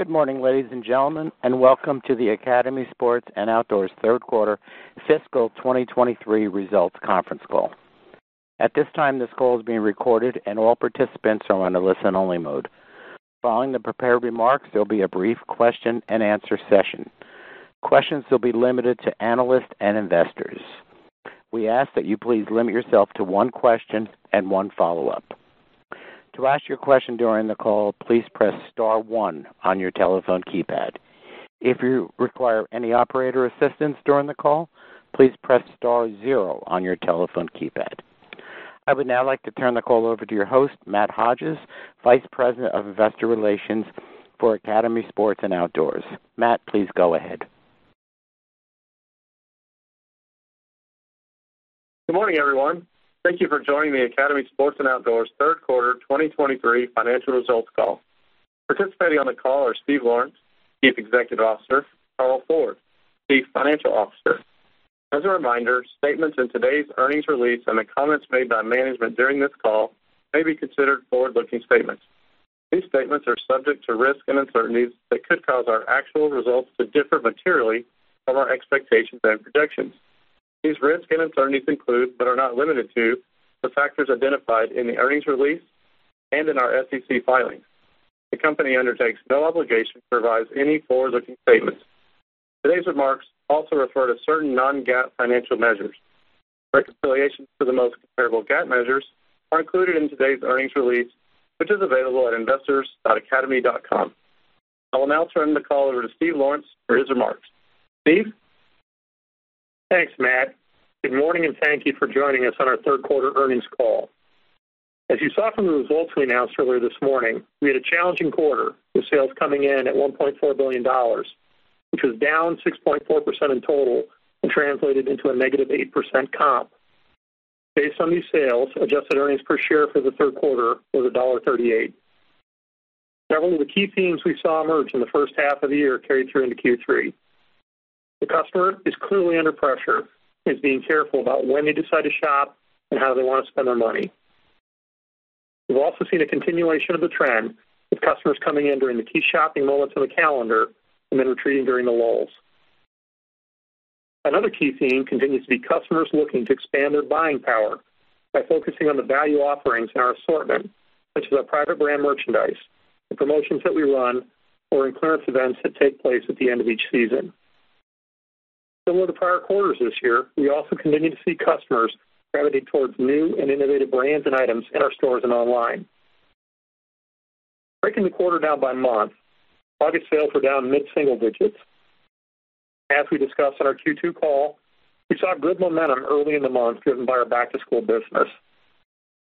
Good morning, ladies and gentlemen, and welcome to the Academy Sports and Outdoors third quarter fiscal 2023 results conference call. At this time, this call is being recorded and all participants are on a listen-only mode. Following the prepared remarks, there will be a brief question-and-answer session. Questions will be limited to analysts and investors. We ask that you please limit yourself to one question and one follow-up. To ask your question during the call, please press star 1 on your telephone keypad. If you require any operator assistance during the call, please press star 0 on your telephone keypad. I would now like to turn the call over to your host, Matt Hodges, Vice President of Investor Relations for Academy Sports and Outdoors. Matt, please go ahead. Good morning, everyone. Thank you for joining the Academy Sports and Outdoors third quarter 2023 financial results call. Participating on the call are Steve Lawrence, Chief Executive Officer, Carl Ford, Chief Financial Officer. As a reminder, statements in today's earnings release and the comments made by management during this call may be considered forward-looking statements. These statements are subject to risks and uncertainties that could cause our actual results to differ materially from our expectations and projections. These risks and uncertainties include, but are not limited to, the factors identified in the earnings release and in our SEC filings. The company undertakes no obligation to revise any forward-looking statements. Today's remarks also refer to certain non-GAAP financial measures. Reconciliations to the most comparable GAAP measures are included in today's earnings release, which is available at investors.academy.com. I will now turn the call over to Steve Lawrence for his remarks. Steve? Thanks, Matt. Good morning, and thank you for joining us on our third quarter earnings call. As you saw from the results we announced earlier this morning, we had a challenging quarter, with sales coming in at $1.4 billion, which was down 6.4% in total and translated into a negative 8% comp. Based on these sales, adjusted earnings per share for the third quarter was $1.38. Several of the key themes we saw emerge in the first half of the year carried through into Q3. The customer is clearly under pressure and is being careful about when they decide to shop and how they want to spend their money. We've also seen a continuation of the trend, with customers coming in during the key shopping moments of the calendar and then retreating during the lulls. Another key theme continues to be customers looking to expand their buying power by focusing on the value offerings in our assortment, such as our private brand merchandise, the promotions that we run, or in clearance events that take place at the end of each season. Similar to prior quarters this year, we also continue to see customers gravitate towards new and innovative brands and items in our stores and online. Breaking the quarter down by month, August sales were down mid-single digits. As we discussed on our Q2 call, we saw good momentum early in the month driven by our back-to-school business.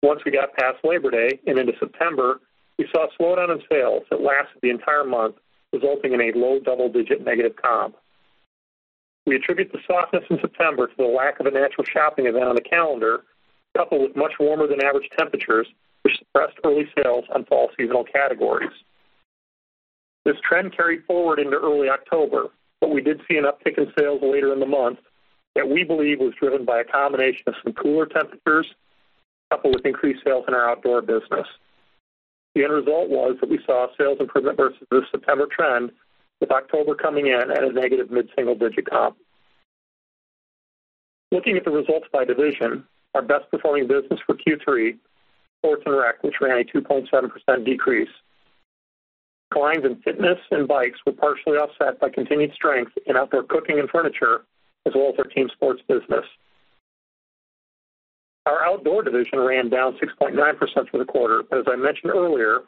Once we got past Labor Day and into September, we saw a slowdown in sales that lasted the entire month, resulting in a low double-digit negative comp. We attribute the softness in September to the lack of a natural shopping event on the calendar, coupled with much warmer than average temperatures, which suppressed early sales on fall seasonal categories. This trend carried forward into early October, but we did see an uptick in sales later in the month that we believe was driven by a combination of some cooler temperatures, coupled with increased sales in our outdoor business. The end result was that we saw sales improvement versus the September trend, with October coming in at a negative mid-single-digit comp. Looking at the results by division, our best-performing business for Q3, Sports and Rec, which ran a 2.7% decrease. Declines in fitness and bikes were partially offset by continued strength in outdoor cooking and furniture, as well as our team sports business. Our outdoor division ran down 6.9% for the quarter, but as I mentioned earlier,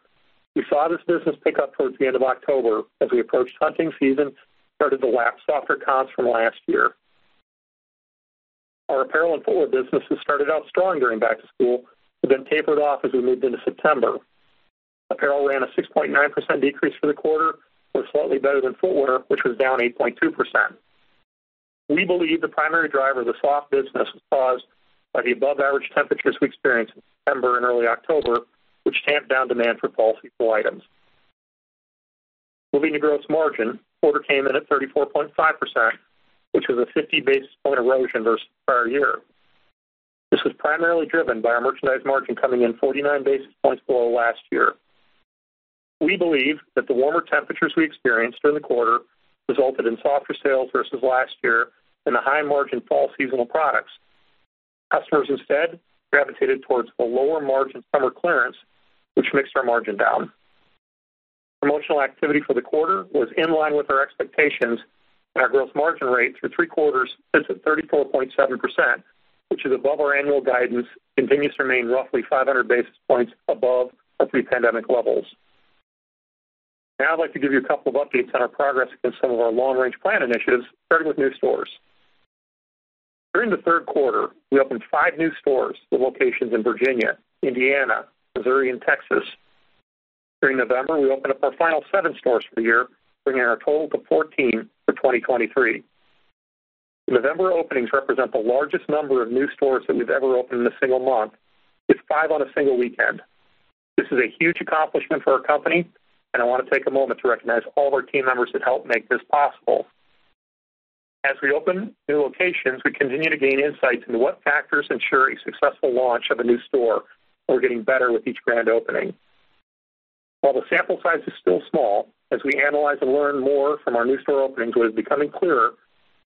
we saw this business pick up towards the end of October as we approached hunting season and started to lap softer comps from last year. Our apparel and footwear businesses started out strong during back to school, but then tapered off as we moved into September. Apparel ran a 6.9% decrease for the quarter, was slightly better than footwear, which was down 8.2%. We believe the primary driver of the soft business was caused by the above-average temperatures we experienced in September and early October, which tamped down demand for fall seasonal items. Moving to gross margin, quarter came in at 34.5%, which was a 50 basis point erosion versus prior year. This was primarily driven by our merchandise margin coming in 49 basis points below last year. We believe that the warmer temperatures we experienced during the quarter resulted in softer sales versus last year in the high-margin fall seasonal products. Customers instead gravitated towards the lower-margin summer clearance, which mixed our margin down. Promotional activity for the quarter was in line with our expectations, and our gross margin rate through three quarters sits at 34.7%, which is above our annual guidance, continues to remain roughly 500 basis points above our pre-pandemic levels. Now I'd like to give you a couple of updates on our progress against some of our long-range plan initiatives, starting with new stores. During the third quarter, we opened 5 new stores with locations in Virginia, Indiana, Missouri, and Texas. During November, we opened up our final 7 stores for the year, bringing our total to 14 for 2023. The November openings represent the largest number of new stores that we've ever opened in a single month, with 5 on a single weekend. This is a huge accomplishment for our company, and I want to take a moment to recognize all of our team members that helped make this possible. As we open new locations, we continue to gain insights into what factors ensure a successful launch of a new store, and we're getting better with each grand opening. While the sample size is still small, as we analyze and learn more from our new store openings, what is becoming clearer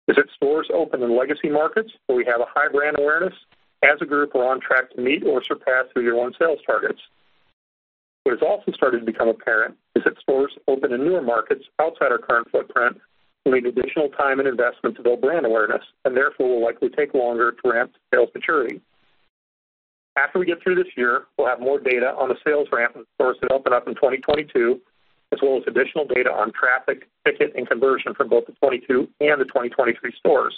is that stores open in legacy markets where we have a high brand awareness as a group are on track to meet or surpass their year-one sales targets. What has also started to become apparent is that stores open in newer markets outside our current footprint will need additional time and investment to build brand awareness, and therefore will likely take longer to ramp sales maturity. After we get through this year, we'll have more data on the sales ramp of stores that open up in 2022, as well as additional data on traffic, ticket, and conversion from both the 22 and the 2023 stores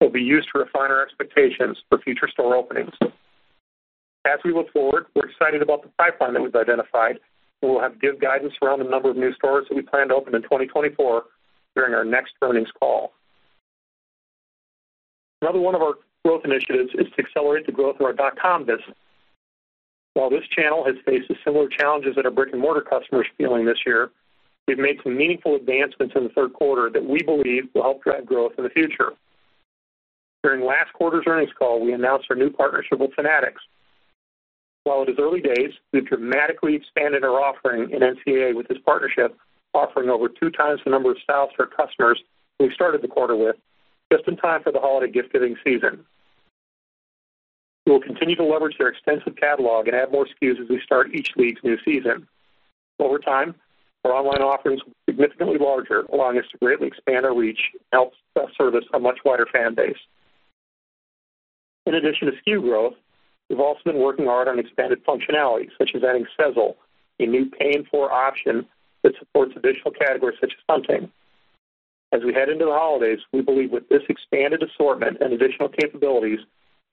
that will be used to refine our expectations for future store openings. As we look forward, we're excited about the pipeline that we've identified, and we'll have give guidance around the number of new stores that we plan to open in 2024 during our next earnings call. Another one of our growth initiatives is to accelerate the growth of our .com business. While this channel has faced the similar challenges that our brick-and-mortar customers are feeling this year, we've made some meaningful advancements in the third quarter that we believe will help drive growth in the future. During last quarter's earnings call, we announced our new partnership with Fanatics. While it is early days, we've dramatically expanded our offering in NCAA with this partnership, offering over 2 times the number of styles to our customers we started the quarter with, just in time for the holiday gift-giving season. We will continue to leverage their extensive catalog and add more SKUs as we start each league's new season. Over time, our online offerings will be significantly larger, allowing us to greatly expand our reach and help service a much wider fan base. In addition to SKU growth, we've also been working hard on expanded functionality, such as adding Sezzle, a new pay-in-for option that supports additional categories such as hunting. As we head into the holidays, we believe with this expanded assortment and additional capabilities,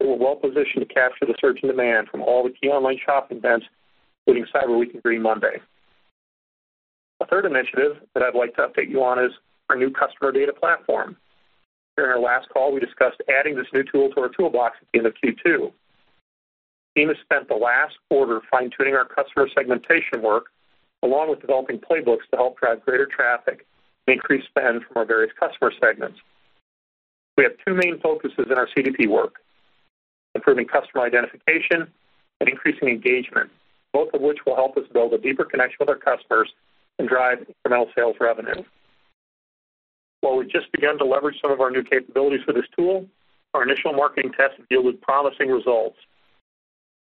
we're well-positioned to capture the surge in demand from all the key online shopping events, including Cyber Week and Green Monday. A third initiative that I'd like to update you on is our new customer data platform. During our last call, we discussed adding this new tool to our toolbox at the end of Q2. The team has spent the last quarter fine-tuning our customer segmentation work, along with developing playbooks to help drive greater traffic and increase spend from our various customer segments. We have 2 main focuses in our CDP work: improving customer identification and increasing engagement, both of which will help us build a deeper connection with our customers and drive incremental sales revenue. While we've just begun to leverage some of our new capabilities for this tool, our initial marketing tests have yielded promising results.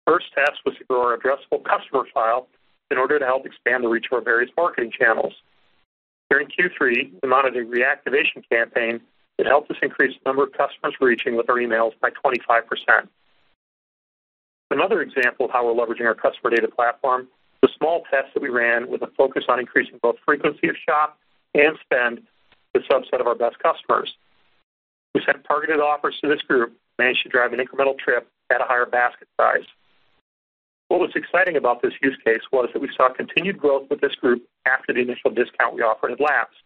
First test was to grow our addressable customer file in order to help expand the reach of our various marketing channels. During Q3, we mounted a reactivation campaign that helped us increase the number of customers reaching with our emails by 25%. Another example of how we're leveraging our customer data platform is a small test that we ran with a focus on increasing both frequency of shop and spend to a subset of our best customers. We sent targeted offers to this group and managed to drive an incremental trip at a higher basket size. What was exciting about this use case was that we saw continued growth with this group after the initial discount we offered had lapsed.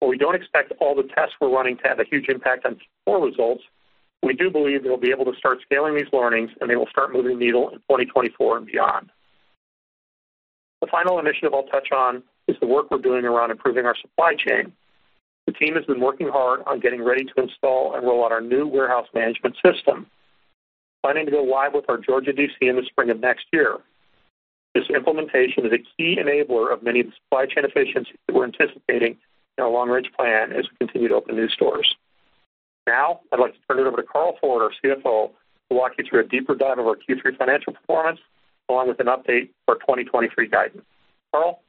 While we don't expect all the tests we're running to have a huge impact on Q4 results, we do believe they'll be able to start scaling these learnings, and they will start moving the needle in 2024 and beyond. The final initiative I'll touch on is the work we're doing around improving our supply chain. The team has been working hard on getting ready to install and roll out our new warehouse management system, planning to go live with our Georgia DC in the spring of next year. This implementation is a key enabler of many of the supply chain efficiencies that we're anticipating in our long-range plan as we continue to open new stores. Now, I'd like to turn it over to Carl Ford, our CFO, to walk you through a deeper dive of our Q3 financial performance, along with an update for 2023 guidance. Carl?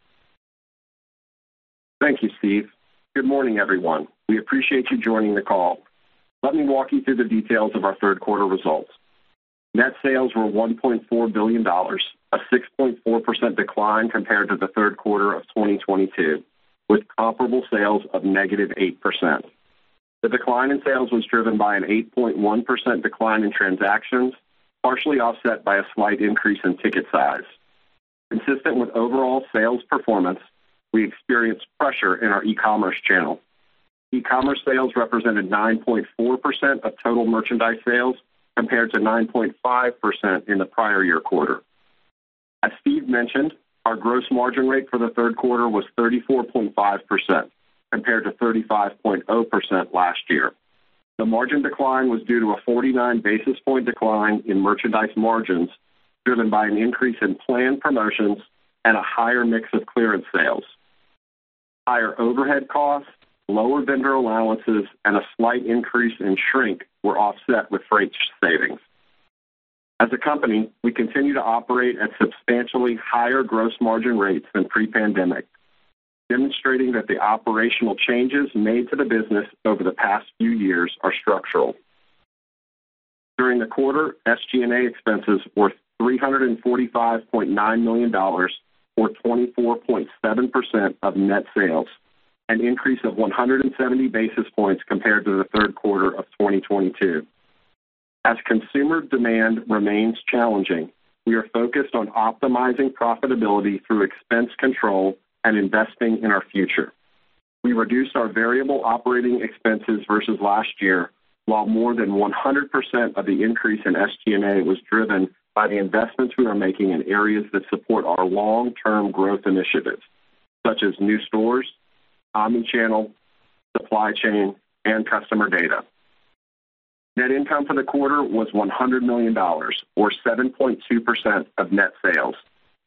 Thank you, Steve. Good morning, everyone. We appreciate you joining the call. Let me walk you through the details of our third quarter results. Net sales were $1.4 billion, a 6.4% decline compared to the third quarter of 2022, with comparable sales of negative 8%. The decline in sales was driven by an 8.1% decline in transactions, partially offset by a slight increase in ticket size. Consistent with overall sales performance, we experienced pressure in our e-commerce channel. E-commerce sales represented 9.4% of total merchandise sales, compared to 9.5% in the prior year quarter. As Steve mentioned, our gross margin rate for the third quarter was 34.5%, compared to 35.0% last year. The margin decline was due to a 49 basis point decline in merchandise margins, driven by an increase in planned promotions and a higher mix of clearance sales. Higher overhead costs, lower vendor allowances, and a slight increase in shrink were offset with freight savings. As a company, we continue to operate at substantially higher gross margin rates than pre-pandemic, demonstrating that the operational changes made to the business over the past few years are structural. During the quarter, SG&A expenses were $345.9 million, or 24.7% of net sales, an increase of 170 basis points compared to the third quarter of 2022. As consumer demand remains challenging, we are focused on optimizing profitability through expense control and investing in our future. We reduced our variable operating expenses versus last year, while more than 100% of the increase in SG&A was driven by the investments we are making in areas that support our long-term growth initiatives, such as new stores, omnichannel, supply chain, and customer data. Net income for the quarter was $100 million, or 7.2% of net sales,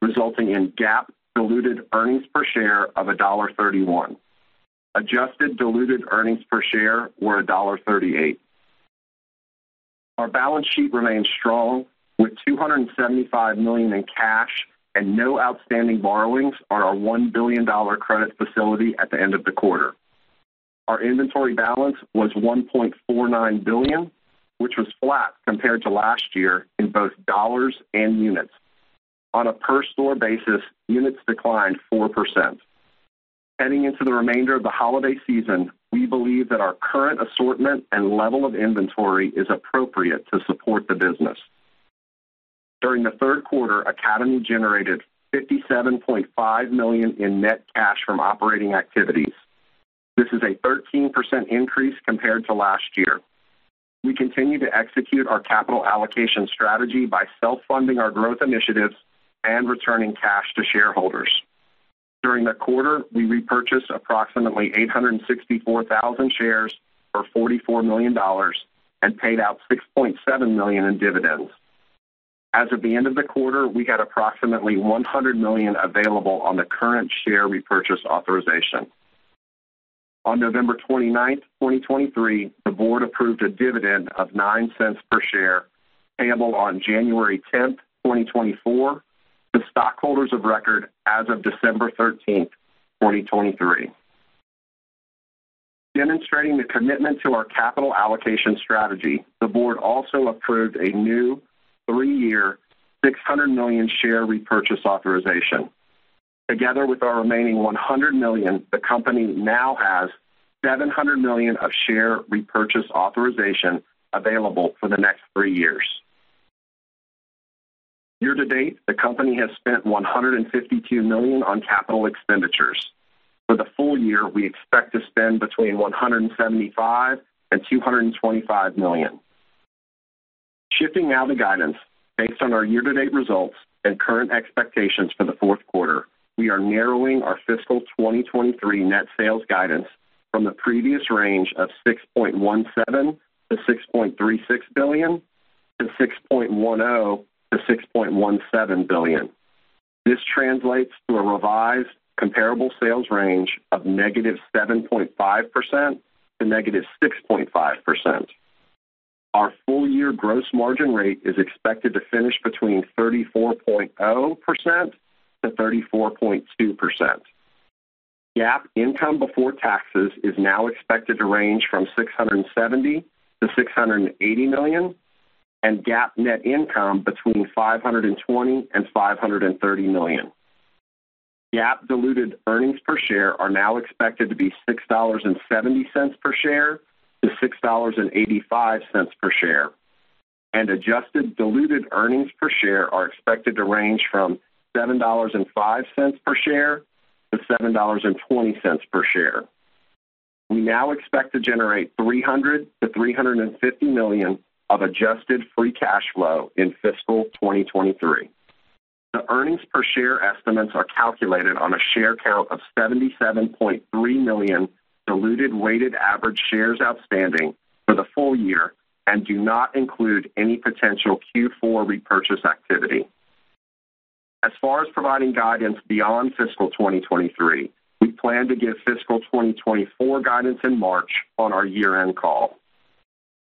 resulting in GAAP diluted earnings per share of $1.31. Adjusted diluted earnings per share were $1.38. Our balance sheet remains strong, with $275 million in cash and no outstanding borrowings on our $1 billion credit facility at the end of the quarter. Our inventory balance was $1.49 billion, which was flat compared to last year in both dollars and units. On a per-store basis, units declined 4%. Heading into the remainder of the holiday season, we believe that our current assortment and level of inventory is appropriate to support the business. During the third quarter, Academy generated $57.5 million in net cash from operating activities. This is a 13% increase compared to last year. We continue to execute our capital allocation strategy by self-funding our growth initiatives and returning cash to shareholders. During the quarter, we repurchased approximately 864,000 shares for $44 million and paid out $6.7 million in dividends. As of the end of the quarter, we had approximately $100 million available on the current share repurchase authorization. On November 29, 2023, the board approved a dividend of 9 cents per share, payable on January 10, 2024, to stockholders of record as of December 13, 2023. Demonstrating the commitment to our capital allocation strategy, the board also approved a new three-year, 600 million share repurchase authorization. Together with our remaining 100 million, the company now has 700 million of share repurchase authorization available for the next 3 years. Year to date, the company has spent 152 million on capital expenditures. For the full year, we expect to spend between 175 and 225 million. Shifting now to guidance, based on our year-to-date results and current expectations for the fourth quarter, we are narrowing our fiscal 2023 net sales guidance from the previous range of $6.17 to $6.36 billion to $6.10 to $6.17 billion. This translates to a revised comparable sales range of -7.5% to -6.5%. Our full-year gross margin rate is expected to finish between 34.0% to 34.2%. GAAP income before taxes is now expected to range from $670 to $680 million, and GAAP net income between $520 and $530 million. GAAP diluted earnings per share are now expected to be $6.70 per share to $6.85 per share, and adjusted diluted earnings per share are expected to range from $7.05 per share to $7.20 per share. We now expect to generate $300 to $350 million of adjusted free cash flow in fiscal 2023. The earnings per share estimates are calculated on a share count of 77.3 million diluted weighted average shares outstanding for the full year and do not include any potential Q4 repurchase activity. As far as providing guidance beyond fiscal 2023, we plan to give fiscal 2024 guidance in March on our year-end call.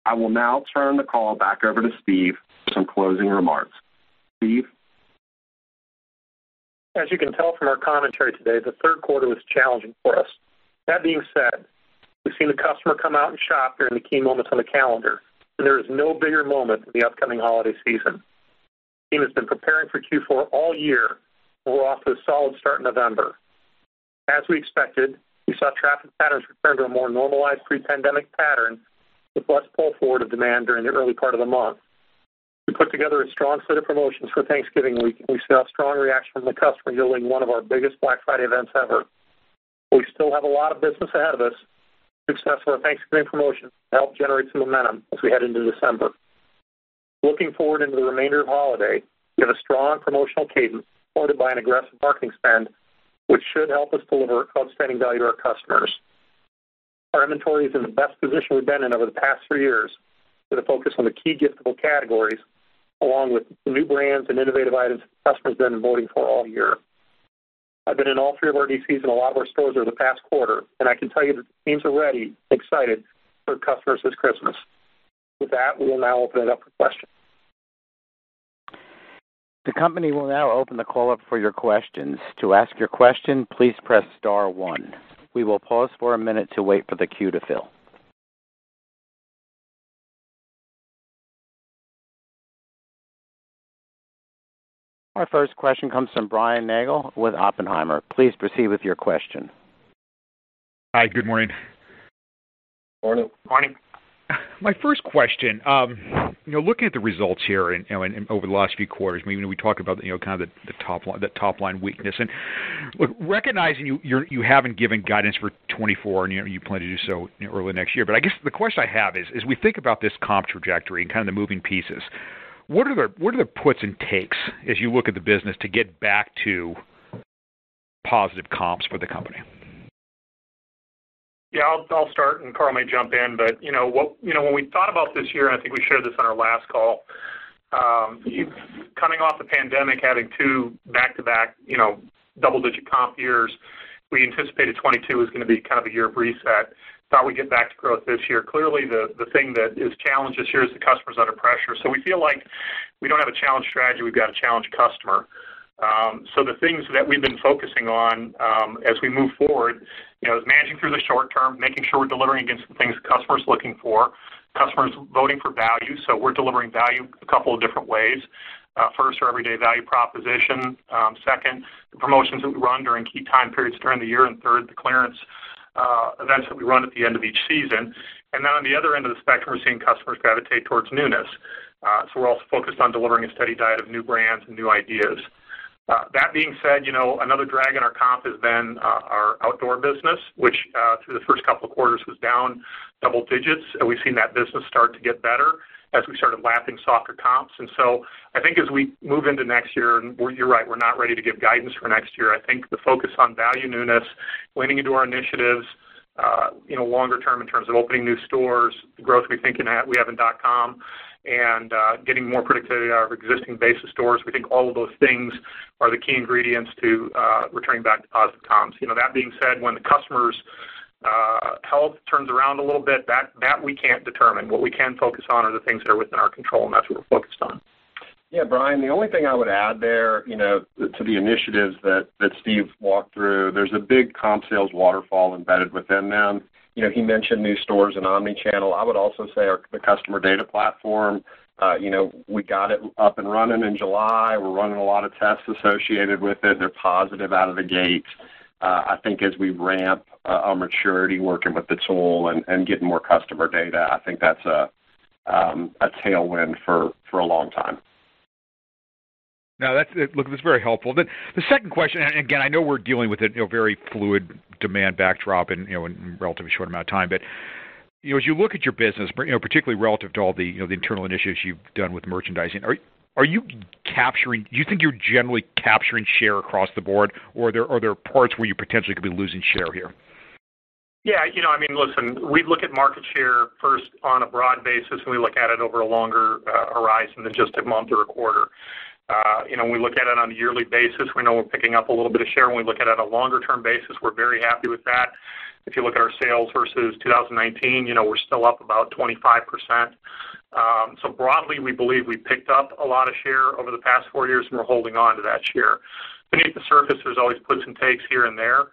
I will now turn the call back over to Steve for some closing remarks. Steve? As you can tell from our commentary today, the third quarter was challenging for us. That being said, we've seen the customer come out and shop during the key moments on the calendar, and there is no bigger moment than the upcoming holiday season. The team has been preparing for Q4 all year, and we're off to a solid start in November. As we expected, we saw traffic patterns return to a more normalized pre-pandemic pattern with less pull forward of demand during the early part of the month. We put together a strong set of promotions for Thanksgiving week, and we saw a strong reaction from the customer, yielding one of our biggest Black Friday events ever. We still have a lot of business ahead of us. Success of our Thanksgiving promotion helped generate some momentum as we head into December. Looking forward into the remainder of holiday, we have a strong promotional cadence supported by an aggressive marketing spend, which should help us deliver outstanding value to our customers. Our inventory is in the best position we've been in over the past 3 years, with a focus on the key giftable categories, along with new brands and innovative items customers have been voting for all year. I've been in all three of our DCs and a lot of our stores over the past quarter, and I can tell you that the teams are ready and excited for customers this Christmas. With that, we will now open it up for questions. The company will now open the call up for your questions. To ask your question, please press star one. We will pause for a minute to wait for the queue to fill. Our first question comes from Brian Nagel with Oppenheimer. Please proceed with your question. Hi, good morning. Morning. Morning. My first question, looking at the results here and over the last few quarters, we talk about kind of the top line weakness, and look, recognizing you haven't given guidance for 24, and you plan to do so early next year. But I guess the question I have is, as we think about this comp trajectory and kind of the moving pieces, What are the puts and takes as you look at the business to get back to positive comps for the company? Yeah, I'll start, and Carl may jump in. But when we thought about this year, and I think we shared this on our last call, coming off the pandemic, having two back-to-back, double-digit comp years, we anticipated 2022 was going to be kind of a year of reset. Thought we'd get back to growth this year. Clearly, the thing that is challenged this year is the customer's under pressure. So we feel like we don't have a challenge strategy. We've got a challenge customer. So the things that we've been focusing on as we move forward, is managing through the short term, making sure we're delivering against the things the customer's looking for. Customers voting for value, so we're delivering value a couple of different ways. First, our everyday value proposition. Second, the promotions that we run during key time periods during the year. And third, the clearance events that we run at the end of each season. And then on the other end of the spectrum, we're seeing customers gravitate towards newness. So we're also focused on delivering a steady diet of new brands and new ideas. That being said, another drag on our comp has been our outdoor business, which through the first couple of quarters was down double digits. And we've seen that business start to get better as we started lapping softer comps. And so I think as we move into next year, and you're right, we're not ready to give guidance for next year. I think the focus on value, newness, leaning into our initiatives, longer term in terms of opening new stores, the growth we think we have in .com, and getting more productivity out of existing base of stores. We think all of those things are the key ingredients to returning back to positive comps. You know, that being said, when the customer's health turns around a little bit, that we can't determine. What we can focus on are the things that are within our control, and that's what we're focused on. Yeah, Brian, the only thing I would add there, you know, to the initiatives that Steve walked through, there's a big comp sales waterfall embedded within them. You know, he mentioned new stores and omnichannel. I would also say the customer data platform, you know, we got it up and running in July. We're running a lot of tests associated with it. They're positive out of the gate. I think as we ramp our maturity working with the tool and getting more customer data, I think that's a tailwind for a long time. No, that's very helpful. The second question, and again, I know we're dealing with a very fluid demand backdrop in a relatively short amount of time, but as you look at your business, particularly relative to all the internal initiatives you've done with merchandising, are you capturing? Do you think you're generally capturing share across the board, or are there parts where you potentially could be losing share here? Yeah, you know, I mean, listen, we look at market share first on a broad basis, and we look at it over a longer horizon than just a month or a quarter. You know, when we look at it on a yearly basis, we know we're picking up a little bit of share. When we look at it on a longer-term basis, we're very happy with that. If you look at our sales versus 2019, you know, we're still up about 25%. So broadly, we believe we picked up a lot of share over the past 4 years, and we're holding on to that share. Beneath the surface, there's always puts and takes here and there,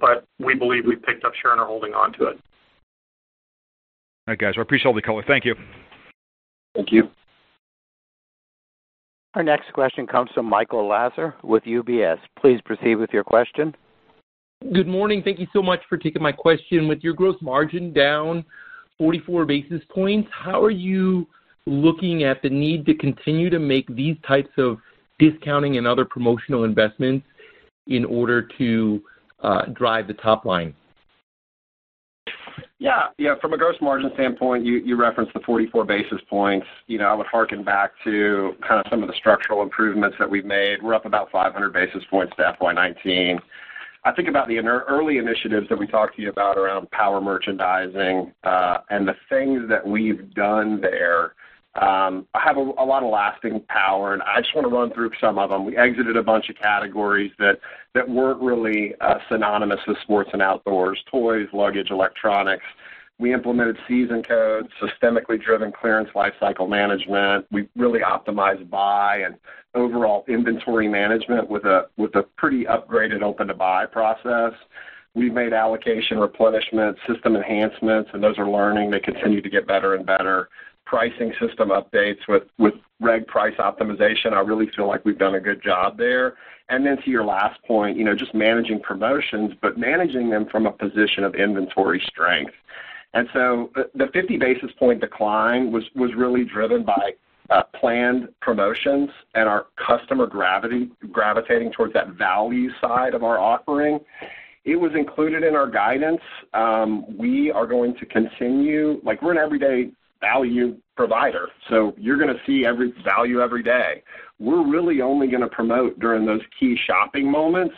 but we believe we picked up share and are holding on to it. All right, guys. I appreciate all the color. Thank you. Thank you. Our next question comes from Michael Lasser with UBS. Please proceed with your question. Good morning. Thank you so much for taking my question. With your gross margin down 44 basis points, how are you looking at the need to continue to make these types of discounting and other promotional investments in order to drive the top line? Yeah. From a gross margin standpoint, you referenced the 44 basis points. You know, I would harken back to kind of some of the structural improvements that we've made. We're up about 500 basis points to FY19. I think about the early initiatives that we talked to you about around power merchandising and the things that we've done there. I have a lot of lasting power, and I just want to run through some of them. We exited a bunch of categories that weren't really synonymous with sports and outdoors: toys, luggage, electronics. We implemented season codes, systemically driven clearance lifecycle management. We really optimized buy and overall inventory management with a pretty upgraded open-to-buy process. We've made allocation, replenishment, system enhancements, and those are learning. They continue to get better and better. Pricing system updates with reg price optimization. I really feel like we've done a good job there. And then to your last point, you know, just managing promotions, but managing them from a position of inventory strength. And so the 50 basis point decline was really driven by planned promotions and our customer gravitating towards that value side of our offering. It was included in our guidance. We are going to continue, like we're an everyday value provider. So you're going to see every value every day. We're really only going to promote during those key shopping moments,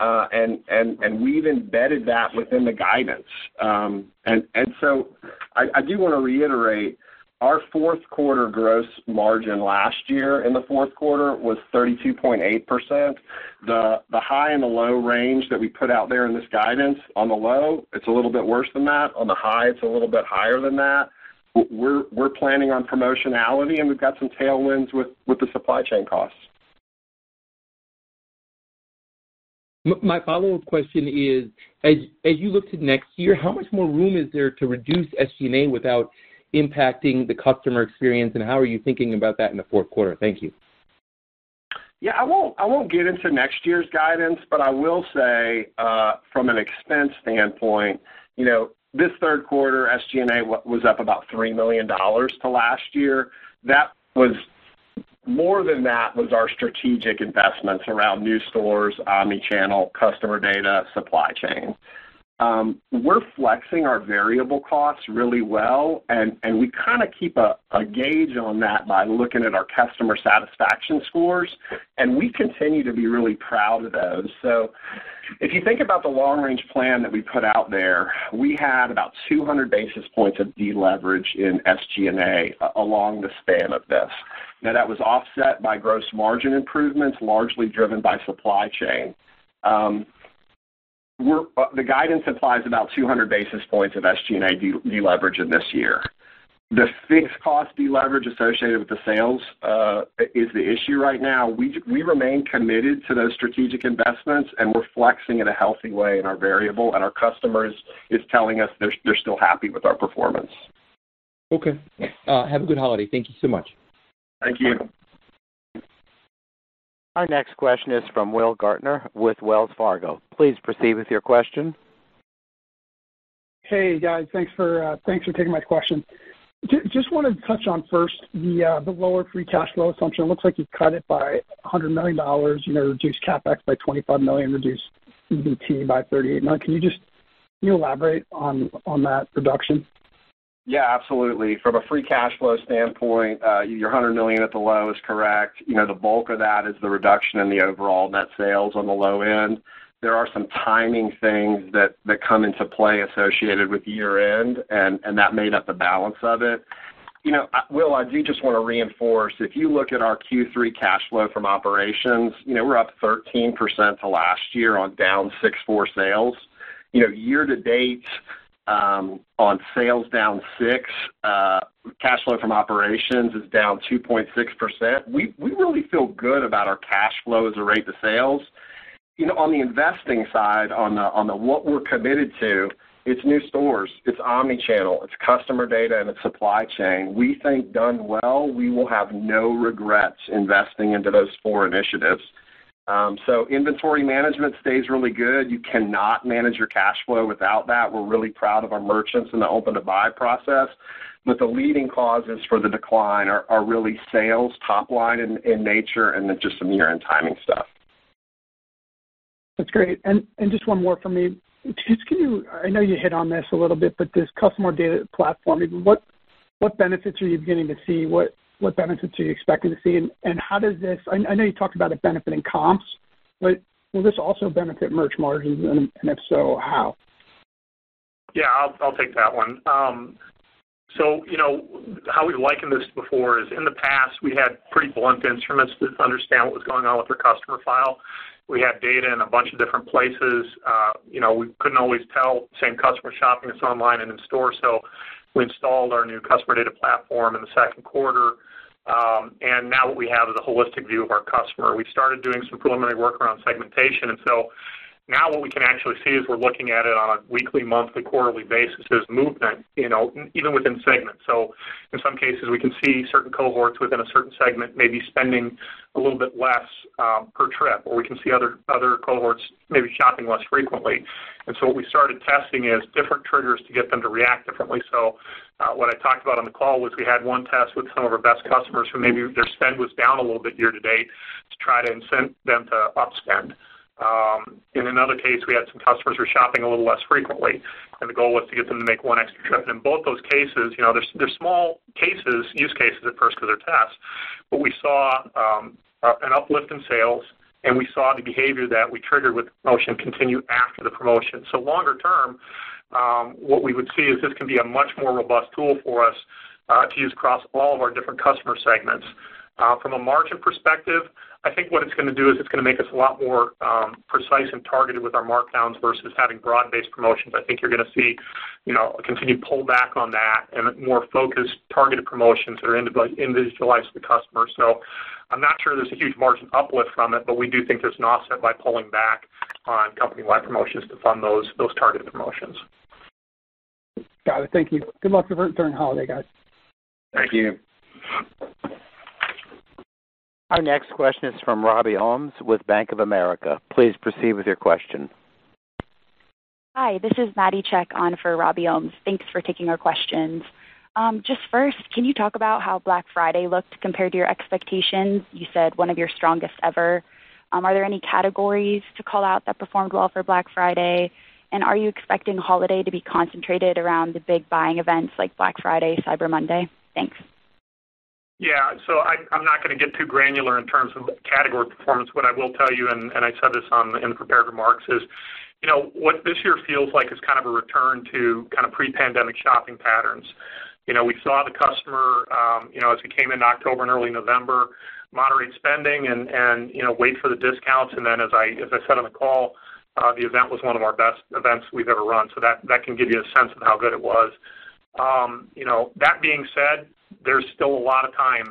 and we've embedded that within the guidance. And so I do want to reiterate, our fourth quarter gross margin last year in the fourth quarter was 32.8%. The high and the low range that we put out there in this guidance, on the low, it's a little bit worse than that. On the high, it's a little bit higher than that. We're planning on promotionality, and we've got some tailwinds with the supply chain costs. My follow-up question is, as you look to next year, how much more room is there to reduce SG&A without impacting the customer experience, and how are you thinking about that in the fourth quarter? Thank you. Yeah, I won't get into next year's guidance, but I will say from an expense standpoint, you know, this third quarter, SG&A was up about $3 million to last year. That was more than that was our strategic investments around new stores, omnichannel, customer data, supply chain. We're flexing our variable costs really well, and we kind of keep a gauge on that by looking at our customer satisfaction scores, and we continue to be really proud of those. So if you think about the long-range plan that we put out there, we had about 200 basis points of deleverage in SG&A along the span of this. Now, that was offset by gross margin improvements, largely driven by supply chain. The guidance implies about 200 basis points of SG&A deleverage in this year. The fixed cost deleverage associated with the sales is the issue right now. We remain committed to those strategic investments, and we're flexing in a healthy way in our variable, and our customers is telling us they're still happy with our performance. Okay. Have a good holiday. Thank you so much. Thank you. Our next question is from Will Gartner with Wells Fargo. Please proceed with your question. Hey guys, thanks for taking my question. Just wanted to touch on first the lower free cash flow assumption. It looks like you cut it by $100 million. Reduced CapEx by $25 million. Reduced EBT by $38 million. Can you elaborate on that reduction? Yeah, absolutely. From a free cash flow standpoint, your $100 million at the low is correct. The bulk of that is the reduction in the overall net sales on the low end. There are some timing things that come into play associated with year end, and that made up the balance of it. Will, I do just want to reinforce, if you look at our Q3 cash flow from operations, we're up 13% to last year on down 6.4 sales. Year to date, on sales down 6, cash flow from operations is down 2.6%. We really feel good about our cash flow as a rate to sales. On the investing side, on the what we're committed to, it's new stores, it's omni-channel, it's customer data, and it's supply chain. We think done well, we will have no regrets investing into those 4 initiatives. So inventory management stays really good. You cannot manage your cash flow without that. We're really proud of our merchants and the open-to-buy process. But the leading causes for the decline are really sales, top line in nature, and then just some year-end timing stuff. That's great. And just one more from me. I know you hit on this a little bit, but this customer data platform, what benefits are you beginning to see? What benefits are you expecting to see? And how does this, I know you talked about it benefiting comps, but will this also benefit merch margins? And if so, how? Yeah, I'll take that one. So how we likened this before is in the past, we had pretty blunt instruments to understand what was going on with our customer file. We had data in a bunch of different places. We couldn't always tell same customer shopping us online and in store. So we installed our new customer data platform in the Q2, and now what we have is a holistic view of our customer. We started doing some preliminary work around segmentation, and so now what we can actually see is we're looking at it on a weekly, monthly, quarterly basis. There's movement, even within segments. So in some cases, we can see certain cohorts within a certain segment maybe spending a little bit less per trip, or we can see other cohorts maybe shopping less frequently. And so what we started testing is different triggers to get them to react differently. So what I talked about on the call was we had one test with some of our best customers who maybe their spend was down a little bit year to date to try to incent them to upspend. In another case, we had some customers who were shopping a little less frequently, and the goal was to get them to make one extra trip. And in both those cases, they're small cases, use cases at first because they're tests, but we saw an uplift in sales, and we saw the behavior that we triggered with the promotion continue after the promotion. So longer term, what we would see is this can be a much more robust tool for us to use across all of our different customer segments. From a margin perspective, I think what it's going to do is it's going to make us a lot more precise and targeted with our markdowns versus having broad-based promotions. I think you're going to see, a continued pullback on that and more focused, targeted promotions that are individualized to the customer. So I'm not sure there's a huge margin uplift from it, but we do think there's an offset by pulling back on company-wide promotions to fund those targeted promotions. Got it. Thank you. Good luck during the holiday, guys. Thank you. Our next question is from Robbie Ohmes with Bank of America. Please proceed with your question. Hi, this is Maddie Check on for Robbie Ohmes. Thanks for taking our questions. Just first, can you talk about how Black Friday looked compared to your expectations? You said one of your strongest ever. Are there any categories to call out that performed well for Black Friday? And are you expecting holiday to be concentrated around the big buying events like Black Friday, Cyber Monday? Thanks. Yeah, so I'm not going to get too granular in terms of category performance. What I will tell you, and I said this in the prepared remarks, is, you know, what this year feels like is kind of a return to kind of pre-pandemic shopping patterns. You know, we saw the customer, you know, as we came in October and early November, moderate spending and you know, wait for the discounts. And then, as I said on the call, the event was one of our best events we've ever run. So that can give you a sense of how good it was. You know, that being said, there's still a lot of time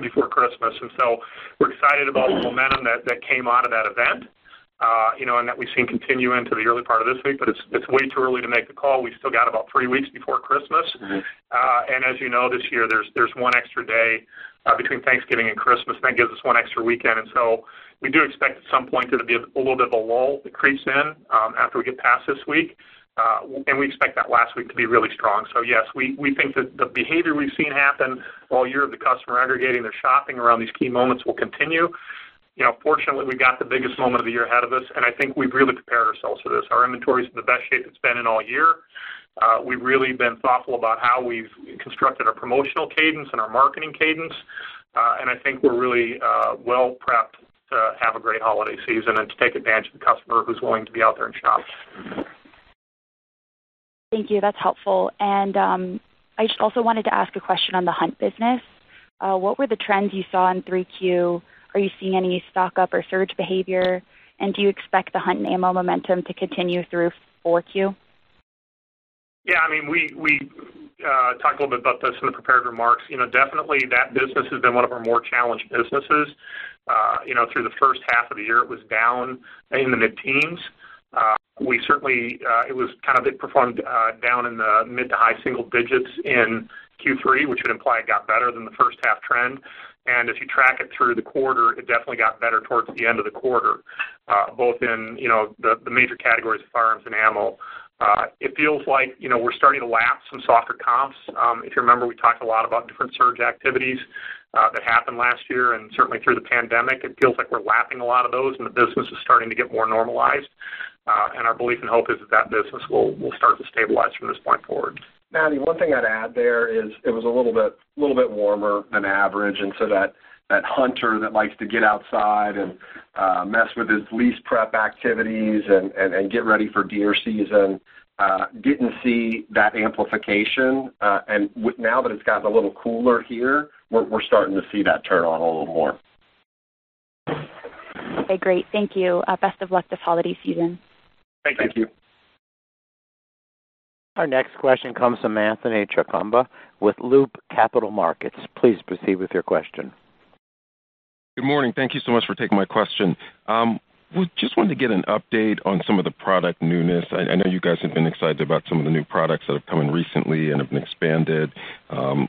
before Christmas, and so we're excited about the momentum that came out of that event, you know, and that we've seen continue into the early part of this week, but it's way too early to make the call. We've still got about 3 weeks before Christmas, and as you know, this year there's one extra day between Thanksgiving and Christmas, and that gives us one extra weekend, and so we do expect at some point there to be a little bit of a lull that creeps in after we get past this week. And we expect that last week to be really strong. So, yes, we think that the behavior we've seen happen all year of the customer aggregating their shopping around these key moments will continue. You know, fortunately, we've got the biggest moment of the year ahead of us, and I think we've really prepared ourselves for this. Our inventory is in the best shape it's been in all year. We've really been thoughtful about how we've constructed our promotional cadence and our marketing cadence, and I think we're really well prepped to have a great holiday season and to take advantage of the customer who's willing to be out there and shop. Thank you. That's helpful. And I just also wanted to ask a question on the hunt business. What were the trends you saw in 3Q? Are you seeing any stock up or surge behavior? And do you expect the hunt and ammo momentum to continue through 4Q? Yeah, I mean, we talked a little bit about this in the prepared remarks. You know, definitely that business has been one of our more challenged businesses. You know, through the first half of the year, it was down in the mid-teens. We certainly, it performed down in the mid to high single digits in Q3, which would imply it got better than the first half trend. And if you track it through the quarter, it definitely got better towards the end of the quarter, both in, you know, the major categories of firearms and ammo. It feels like, you know, we're starting to lap some softer comps. If you remember, we talked a lot about different surge activities that happened last year, and certainly through the pandemic, it feels like we're lapping a lot of those, and the business is starting to get more normalized. And our belief and hope is that business will start to stabilize from this point forward. Maddie, one thing I'd add there is it was a little bit warmer than average, and so that hunter that likes to get outside and mess with his lease prep activities and get ready for deer season didn't see that amplification. And now that it's gotten a little cooler here, we're starting to see that turn on a little more. Okay, great. Thank you. Best of luck this holiday season. Thank you. Our next question comes from Anthony Chukumba with Loop Capital Markets. Please proceed with your question. Good morning. Thank you so much for taking my question. We just wanted to get an update on some of the product newness. I know you guys have been excited about some of the new products that have come in recently and have been expanded,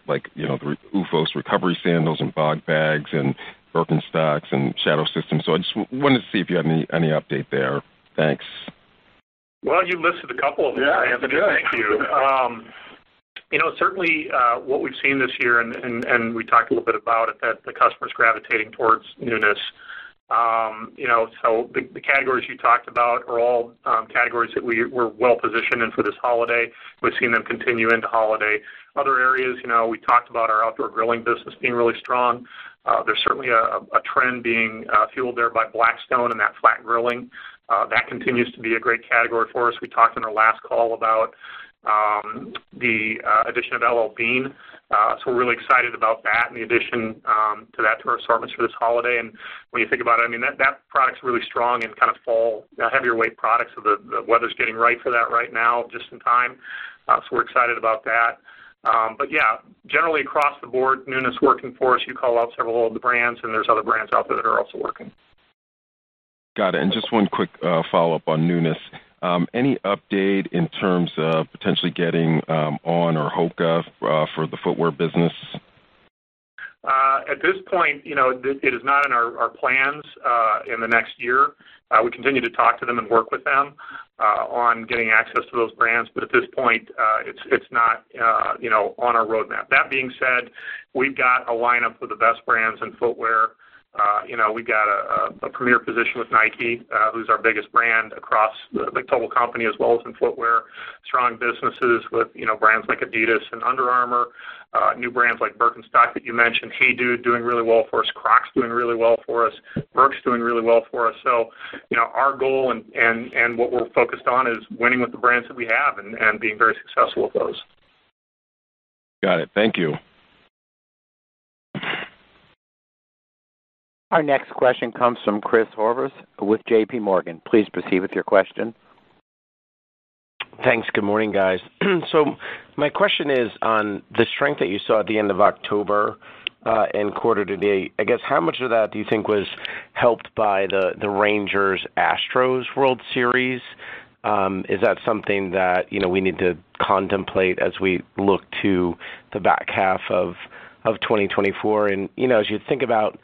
like, you know, the UFOs recovery sandals and Bog bags and Birkenstocks and Shadow Systems. So I just wanted to see if you had any update there. Thanks. Well, you listed a couple of them, Anthony. Thank you. You know, certainly what we've seen this year, and we talked a little bit about it, that the customer's gravitating towards newness. You know, so the categories you talked about are all categories that we're well positioned in for this holiday. We've seen them continue into holiday. Other areas, you know, we talked about our outdoor grilling business being really strong. There's certainly a trend being fueled there by Blackstone and that flat grilling. That continues to be a great category for us. We talked in our last call about the addition of L.L. Bean. So we're really excited about that and the addition to our assortments for this holiday. And when you think about it, I mean, that product's really strong in kind of fall, heavier weight products. So the weather's getting right for that right now, just in time. So we're excited about that. But, yeah, generally across the board, newness working for us. You call out several of the brands, and there's other brands out there that are also working. Got it. And just one quick follow-up on newness. Any update in terms of potentially getting On or Hoka for the footwear business? At this point, you know, it is not in our plans in the next year. We continue to talk to them and work with them on getting access to those brands, but at this point, it's not, you know, on our roadmap. That being said, we've got a lineup of the best brands in footwear We've got a premier position with Nike, who's our biggest brand across the total company as well as in footwear. Strong businesses with, brands like Adidas and Under Armour, new brands like Birkenstock that you mentioned, Hey Dude doing really well for us, Crocs doing really well for us, Birks doing really well for us. So, our goal and what we're focused on is winning with the brands that we have and being very successful with those. Got it. Thank you. Our next question comes from Chris Horvers with J.P. Morgan. Please proceed with your question. Thanks. Good morning, guys. So my question is on the strength that you saw at the end of October and quarter to date. I guess how much of that do you think was helped by the Rangers-Astros World Series? Is that something that, we need to contemplate as we look to the back half of 2024? And, as you think about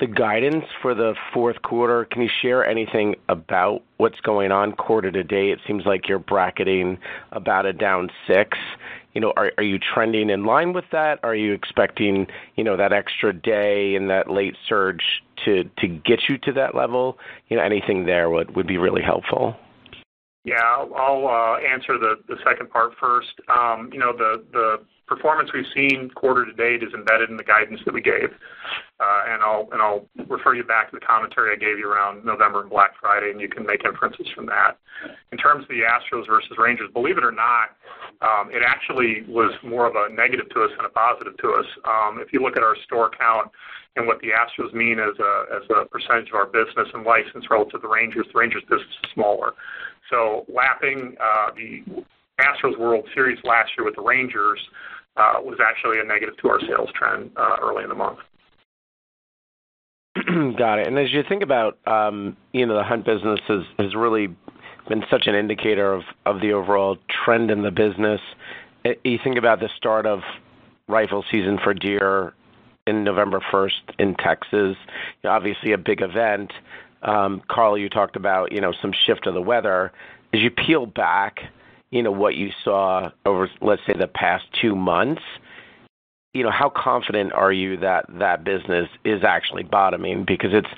the guidance for the fourth quarter, can you share anything about what's going on quarter to date? It seems like you're bracketing about a down 6. Are you trending in line with that? Are you expecting, that extra day and that late surge to get you to that level? Anything there would be really helpful. Yeah, I'll answer the second part first. The performance we've seen quarter to date is embedded in the guidance that we gave, and I'll refer you back to the commentary I gave you around November and Black Friday, and you can make inferences from that. In terms of the Astros versus Rangers, believe it or not, it actually was more of a negative to us than a positive to us. If you look at our store count and what the Astros mean as a percentage of our business and license relative to the Rangers business is smaller. So lapping the Astros World Series last year with the Rangers was actually a negative to our sales trend early in the month. Got it. And as you think about, the hunt business has really been such an indicator of the overall trend in the business. You think about the start of rifle season for deer in November 1st in Texas, obviously a big event. Carl, you talked about, some shift of the weather. As you peel back, what you saw over, let's say, the past 2 months, how confident are you that that business is actually bottoming? Because it's,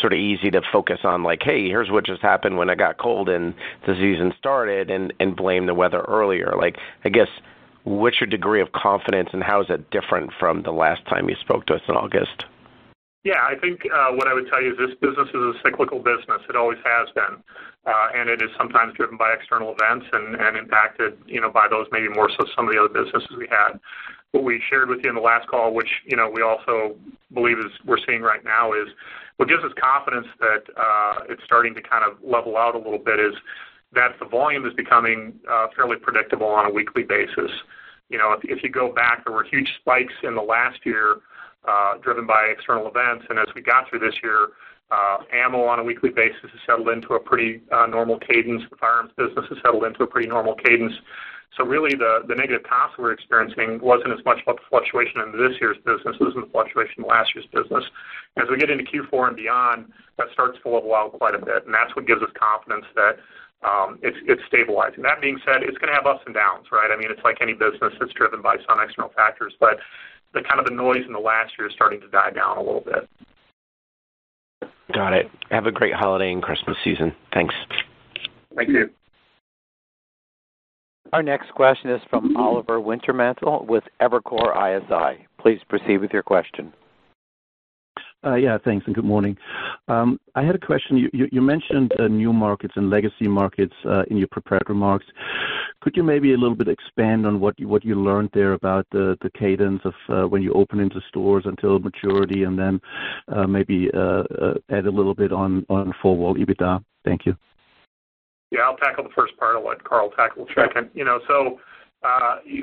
sort of easy to focus on like, hey, here's what just happened when it got cold and the season started and blame the weather earlier. Like, I guess, what's your degree of confidence and how is it different from the last time you spoke to us in August? Yeah, I think what I would tell you is this business is a cyclical business. It always has been. And it is sometimes driven by external events and impacted, by those maybe more so some of the other businesses we had. What we shared with you in the last call, which, we also believe is we're seeing right now is what gives us confidence that it's starting to kind of level out a little bit is that the volume is becoming fairly predictable on a weekly basis. If you go back, there were huge spikes in the last year driven by external events. And as we got through this year, ammo on a weekly basis has settled into a pretty normal cadence. The firearms business has settled into a pretty normal cadence. So really the negative cost we're experiencing wasn't as much about the fluctuation in this year's business as in the fluctuation in last year's business. As we get into Q4 and beyond, that starts to level out quite a bit. And that's what gives us confidence that it's stabilizing. That being said, it's going to have ups and downs, right? I mean, it's like any business that's driven by some external factors, but the kind of the noise in the last year is starting to die down a little bit. Got it. Have a great holiday and Christmas season. Thanks. Thank you. Our next question is from Oliver Wintermantel with Evercore ISI. Please proceed with your question. Yeah, thanks, and good morning. I had a question. You mentioned new markets and legacy markets in your prepared remarks. Could you maybe a little bit expand on what you learned there about the cadence of when you open into stores until maturity, and then maybe add a little bit on four-wall EBITDA? Thank you. Yeah, I'll tackle the first part. I'll let Carl tackle the second.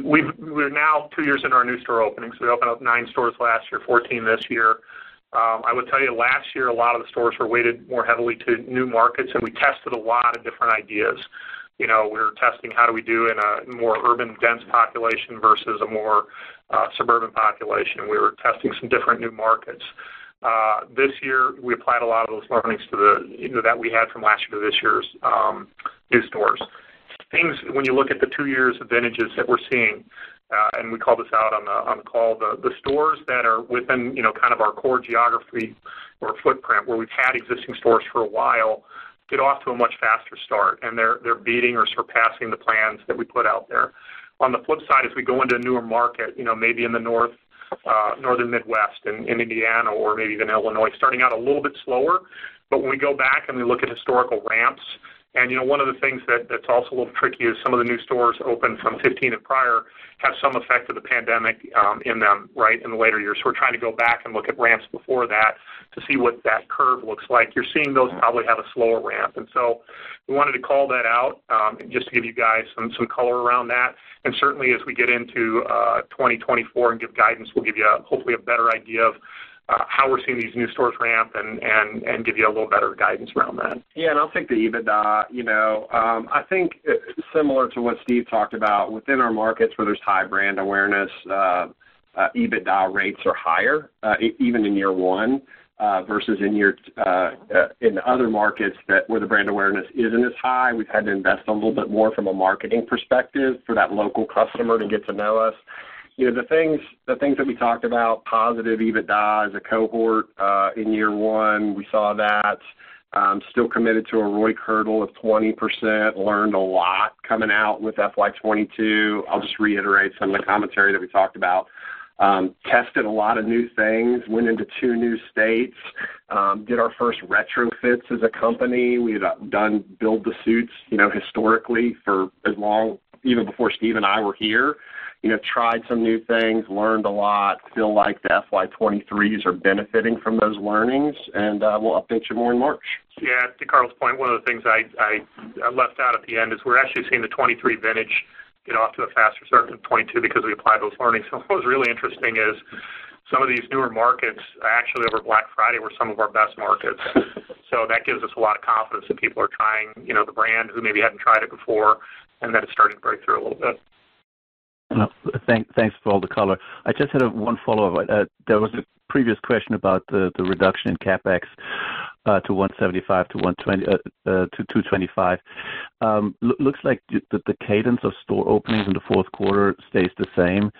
We're now 2 years into our new store openings. We opened up 9 stores last year, 14 this year. I would tell you last year a lot of the stores were weighted more heavily to new markets, and we tested a lot of different ideas. We were testing how do we do in a more urban, dense population versus a more suburban population. We were testing some different new markets. This year, we applied a lot of those learnings to that we had from last year to this year's new stores. things when you look at the 2 years advantages that we're seeing, and we call this out on the call, the stores that are within, kind of our core geography or footprint where we've had existing stores for a while get off to a much faster start, and they're beating or surpassing the plans that we put out there. On the flip side, as we go into a newer market, maybe in the northern Midwest and in Indiana or maybe even Illinois, starting out a little bit slower, but when we go back and we look at historical ramps, and, one of the things that's also a little tricky is some of the new stores open from 15 and prior have some effect of the pandemic in them, right, in the later years. So we're trying to go back and look at ramps before that to see what that curve looks like. You're seeing those probably have a slower ramp. And so we wanted to call that out just to give you guys some color around that. And certainly as we get into 2024 and give guidance, we'll give you hopefully a better idea of how we're seeing these new stores ramp and give you a little better guidance around that. Yeah, and I'll take the EBITDA, I think similar to what Steve talked about, within our markets where there's high brand awareness, EBITDA rates are higher, even in year one versus in other markets where the brand awareness isn't as high. We've had to invest a little bit more from a marketing perspective for that local customer to get to know us. The things that we talked about, positive EBITDA as a cohort in year one, we saw that. Still committed to a ROIC hurdle of 20%, learned a lot coming out with FY22. I'll just reiterate some of the commentary that we talked about. Tested a lot of new things, went into 2 new states, did our first retrofits as a company. We had done build-the-suits, historically for as long, even before Steve and I were here. Tried some new things, learned a lot, feel like the FY23s are benefiting from those learnings, and we'll update you more in March. Yeah, to Carl's point, one of the things I left out at the end is we're actually seeing the 23 vintage get off to a faster start than 22 because we applied those learnings. So what was really interesting is some of these newer markets actually over Black Friday were some of our best markets. So that gives us a lot of confidence that people are trying, the brand who maybe hadn't tried it before, and that it's starting to break through a little bit. Thanks for all the color. I just had one follow-up. There was a previous question about the reduction in CapEx to 175 to 120 to 225. Looks like the cadence of store openings in the fourth quarter stays the same.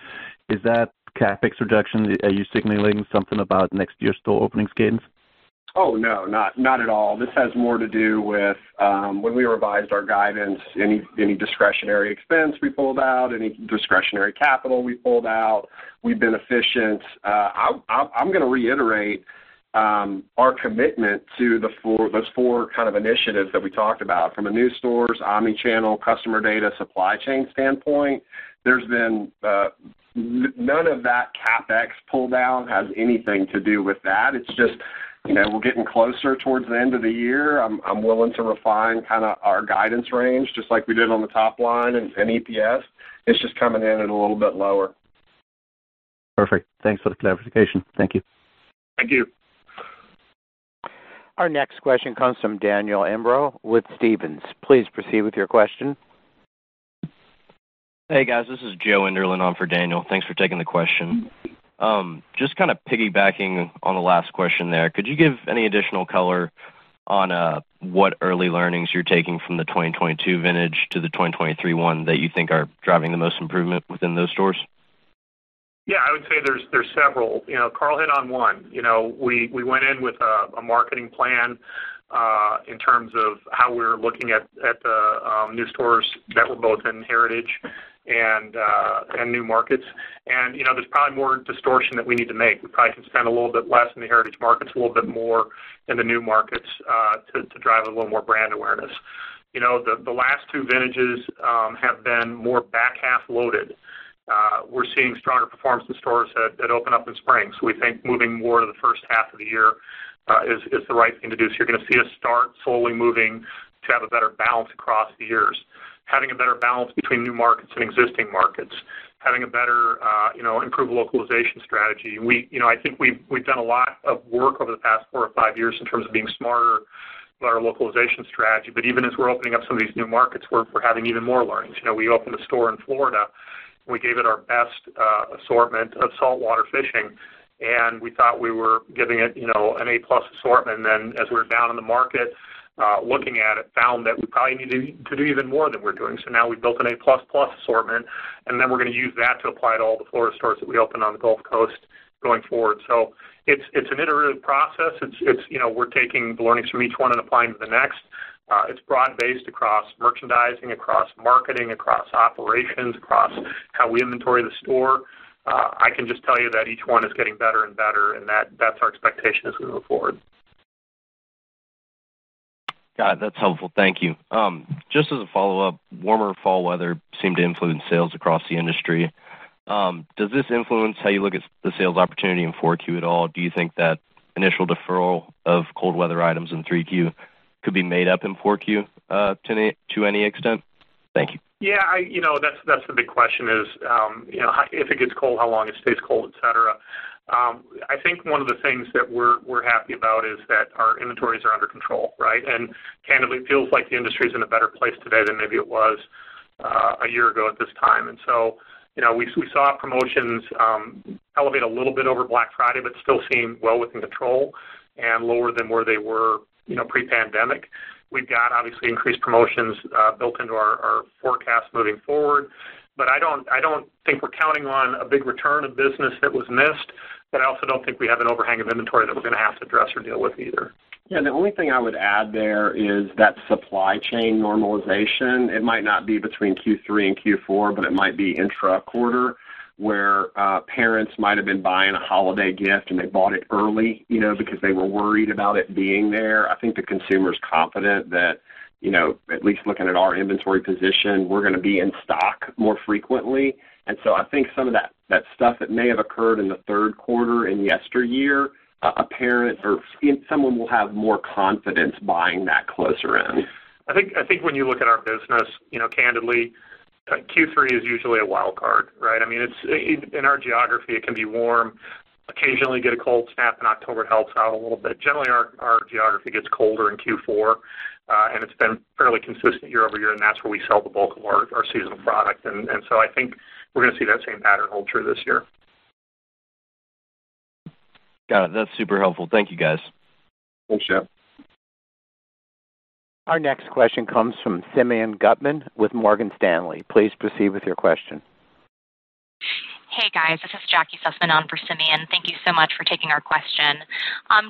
Is that CapEx reduction? Are you signaling something about next year's store openings cadence? Oh, no, not at all. This has more to do with when we revised our guidance, any discretionary expense we pulled out, any discretionary capital we pulled out. We've been efficient. I'm going to reiterate our commitment to those four kind of initiatives that we talked about from a new stores, omnichannel, customer data, supply chain standpoint. There's been none of that CapEx pull down has anything to do with that. It's just we're getting closer towards the end of the year. I'm willing to refine kind of our guidance range, just like we did on the top line and EPS. It's just coming in at a little bit lower. Perfect. Thanks for the clarification. Thank you. Thank you. Our next question comes from Daniel Imbro with Stephens. Please proceed with your question. Hey, guys. This is Joe Enderlin on for Daniel. Thanks for taking the question. Just kind of piggybacking on the last question there, could you give any additional color on what early learnings you're taking from the 2022 vintage to the 2023 one that you think are driving the most improvement within those stores? Yeah, I would say there's several. Carl hit on one. We went in with a marketing plan in terms of how we were looking at the new stores that were both in heritage and new markets. And, there's probably more distortion that we need to make. We probably can spend a little bit less in the heritage markets, a little bit more in the new markets to drive a little more brand awareness. The last 2 vintages have been more back half loaded. We're seeing stronger performance in stores that open up in spring. So we think moving more to the first half of the year is the right thing to do. So you're going to see us start slowly moving to have a better balance across the years. Having a better balance between new markets and existing markets, having a better, improved localization strategy. I think we've done a lot of work over the past 4 or 5 years in terms of being smarter about our localization strategy. But even as we're opening up some of these new markets, we're having even more learnings. We opened a store in Florida, and we gave it our best assortment of saltwater fishing. And we thought we were giving it, an A-plus assortment. And then as we were down in the market, looking at it, found that we probably need to do even more than we're doing. So now we've built an A++ assortment, and then we're going to use that to apply to all the Florida stores that we open on the Gulf Coast going forward. So it's an iterative process. It's we're taking the learnings from each one and applying to the next. It's broad-based across merchandising, across marketing, across operations, across how we inventory the store. I can just tell you that each one is getting better and better, and that's our expectation as we move forward. Got it. That's helpful. Thank you. Just as a follow-up, warmer fall weather seemed to influence sales across the industry. Does this influence how you look at the sales opportunity in 4Q at all? Do you think that initial deferral of cold weather items in 3Q could be made up in 4Q to any extent? Thank you. Yeah, that's the big question is, if it gets cold, how long it stays cold, et cetera. I think one of the things that we're happy about is that our inventories are under control, right? And candidly, it feels like the industry is in a better place today than maybe it was a year ago at this time. And so, we saw promotions elevate a little bit over Black Friday, but still seem well within control and lower than where they were, pre-pandemic. We've got obviously increased promotions built into our forecast moving forward, but I don't think we're counting on a big return of business that was missed. But I also don't think we have an overhang of inventory that we're going to have to address or deal with either. Yeah, the only thing I would add there is that supply chain normalization. It might not be between Q3 and Q4, but it might be intra-quarter, where parents might have been buying a holiday gift and they bought it early, because they were worried about it being there. I think the consumer's confident that, at least looking at our inventory position, we're going to be in stock more frequently. And so I think some of that stuff that may have occurred in the third quarter in yesteryear, a parent or someone will have more confidence buying that closer in. I think when you look at our business, candidly, Q3 is usually a wild card, right? I mean, it's in our geography, it can be warm. Occasionally get a cold snap in October, it helps out a little bit. Generally, our geography gets colder in Q4, and it's been fairly consistent year over year, and that's where we sell the bulk of our seasonal product. And so I think we're going to see that same pattern hold true this year. Got it. That's super helpful. Thank you, guys. Thanks, Jeff. Our next question comes from Simeon Gutman with Morgan Stanley. Please proceed with your question. Hey, guys. This is Jackie Sussman on for Simeon. Thank you so much for taking our question.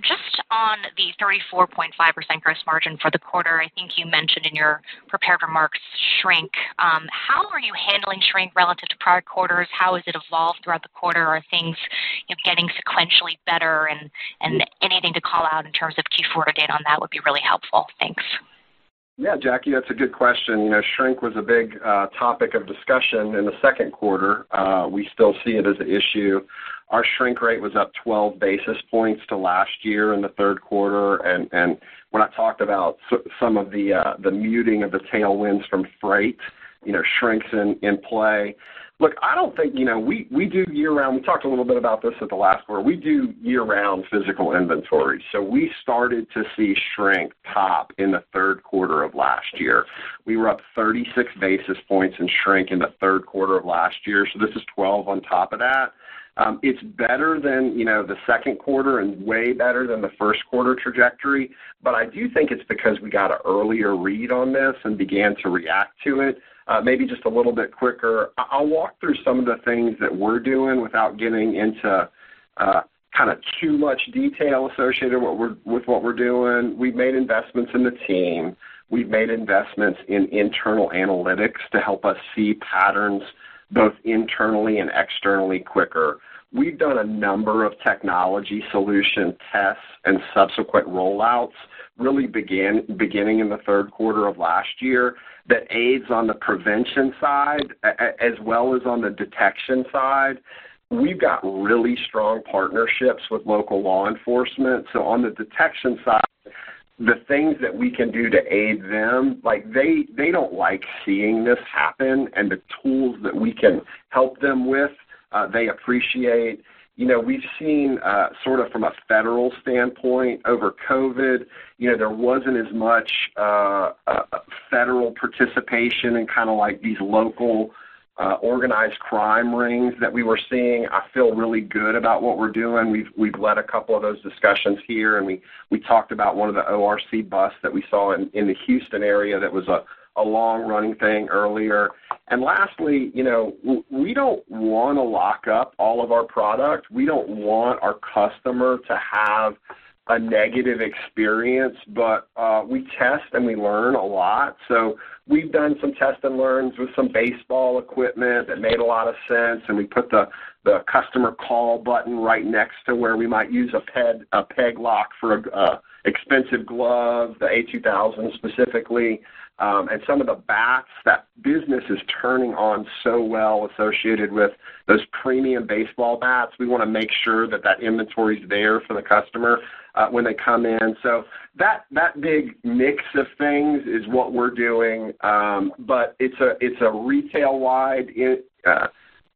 Just on the 34.5% gross margin for the quarter, I think you mentioned in your prepared remarks shrink. How are you handling shrink relative to prior quarters? How has it evolved throughout the quarter? Are things getting sequentially better? And anything to call out in terms of Q4 to date on that would be really helpful. Thanks. Yeah, Jackie, that's a good question. Shrink was a big topic of discussion in the second quarter. We still see it as an issue. Our shrink rate was up 12 basis points to last year in the third quarter. And when I talked about some of the muting of the tailwinds from freight, shrink's in play. Look, I don't think, we do year-round. We talked a little bit about this at the last quarter. We do year-round physical inventory. So we started to see shrink top in the third quarter of last year. We were up 36 basis points in shrink in the third quarter of last year. So this is 12 on top of that. It's better than, the second quarter and way better than the first quarter trajectory. But I do think it's because we got an earlier read on this and began to react to it. Maybe just a little bit quicker. I'll walk through some of the things that we're doing without getting into kind of too much detail associated with what we're doing. We've made investments in the team. We've made investments in internal analytics to help us see patterns both internally and externally quicker. We've done a number of technology solution tests and subsequent rollouts really beginning in the third quarter of last year that aids on the prevention side as well as on the detection side. We've got really strong partnerships with local law enforcement. So on the detection side, the things that we can do to aid them, like they don't like seeing this happen, and the tools that we can help them with, they appreciate. We've seen sort of from a federal standpoint over COVID, there wasn't as much federal participation in kind of like these local organized crime rings that we were seeing. I feel really good about what we're doing. We've led a couple of those discussions here, and we talked about one of the ORC busts that we saw in the Houston area that was a long-running thing earlier. And lastly, you know, we don't want to lock up all of our product. We don't want our customer to have a negative experience, but we test and we learn a lot. So we've done some test and learns with some baseball equipment that made a lot of sense, and we put the customer call button right next to where we might use a peg lock for a expensive glove, the A2000 specifically, and some of the bats that business is turning on so well associated with those premium baseball bats. We want to make sure that inventory is there for the customer when they come in. So that big mix of things is what we're doing, but it's a retail-wide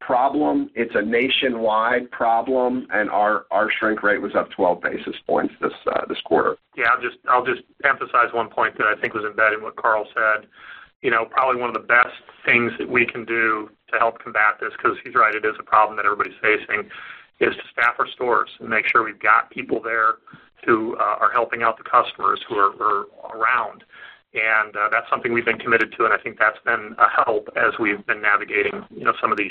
problem. It's a nationwide problem, and our shrink rate was up 12 basis points this quarter. Yeah, I'll just emphasize one point that I think was embedded in what Carl said. You know, probably one of the best things that we can do to help combat this, because he's right, it is a problem that everybody's facing, is to staff our stores and make sure we've got people there who are helping out the customers who are around. And that's something we've been committed to, and I think that's been a help as we've been navigating, you know, some of these